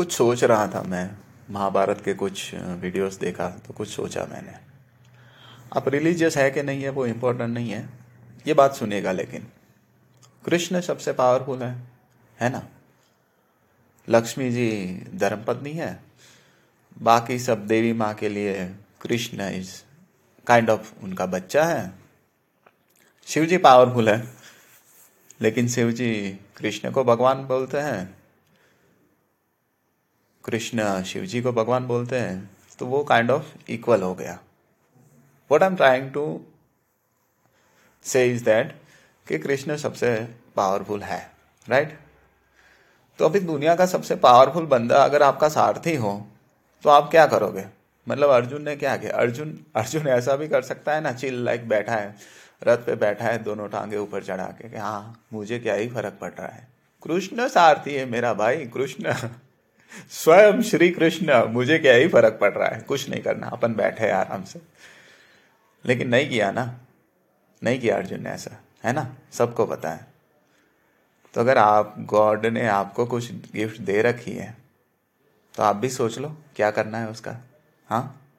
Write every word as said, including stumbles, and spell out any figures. कुछ सोच रहा था मैं, महाभारत के कुछ वीडियोस देखा तो कुछ सोचा मैंने। अब रिलीजियस है कि नहीं है वो इम्पोर्टेंट नहीं है, ये बात सुनेगा, लेकिन कृष्ण सबसे पावरफुल है है ना। लक्ष्मी जी धर्मपत्नी है, बाकी सब देवी माँ के लिए कृष्ण इज काइंड ऑफ उनका बच्चा है। शिव जी पावरफुल है, लेकिन शिव जी कृष्ण को भगवान बोलते हैं, कृष्ण शिव जी को भगवान बोलते हैं, तो वो काइंड ऑफ इक्वल हो गया। What I am trying to say is that कि कृष्ण सबसे पावरफुल है, राइट right? तो अभी दुनिया का सबसे पावरफुल बंदा अगर आपका सारथी हो तो आप क्या करोगे? मतलब अर्जुन ने क्या किया? अर्जुन अर्जुन ऐसा भी कर सकता है ना, चिल लाइक बैठा है, रथ पे बैठा है, दोनों टांगे ऊपर चढ़ा के कि हाँ मुझे क्या ही फर्क पड़ रहा है, कृष्ण सारथी है मेरा भाई, कृष्ण स्वयं श्री कृष्ण, मुझे क्या ही फर्क पड़ रहा है, कुछ नहीं करना, अपन बैठे आराम से। लेकिन नहीं किया ना, नहीं किया अर्जुन ने ऐसा, है ना, सबको पता है। तो अगर आप, गॉड ने आपको कुछ गिफ्ट दे रखी है तो आप भी सोच लो क्या करना है उसका। हाँ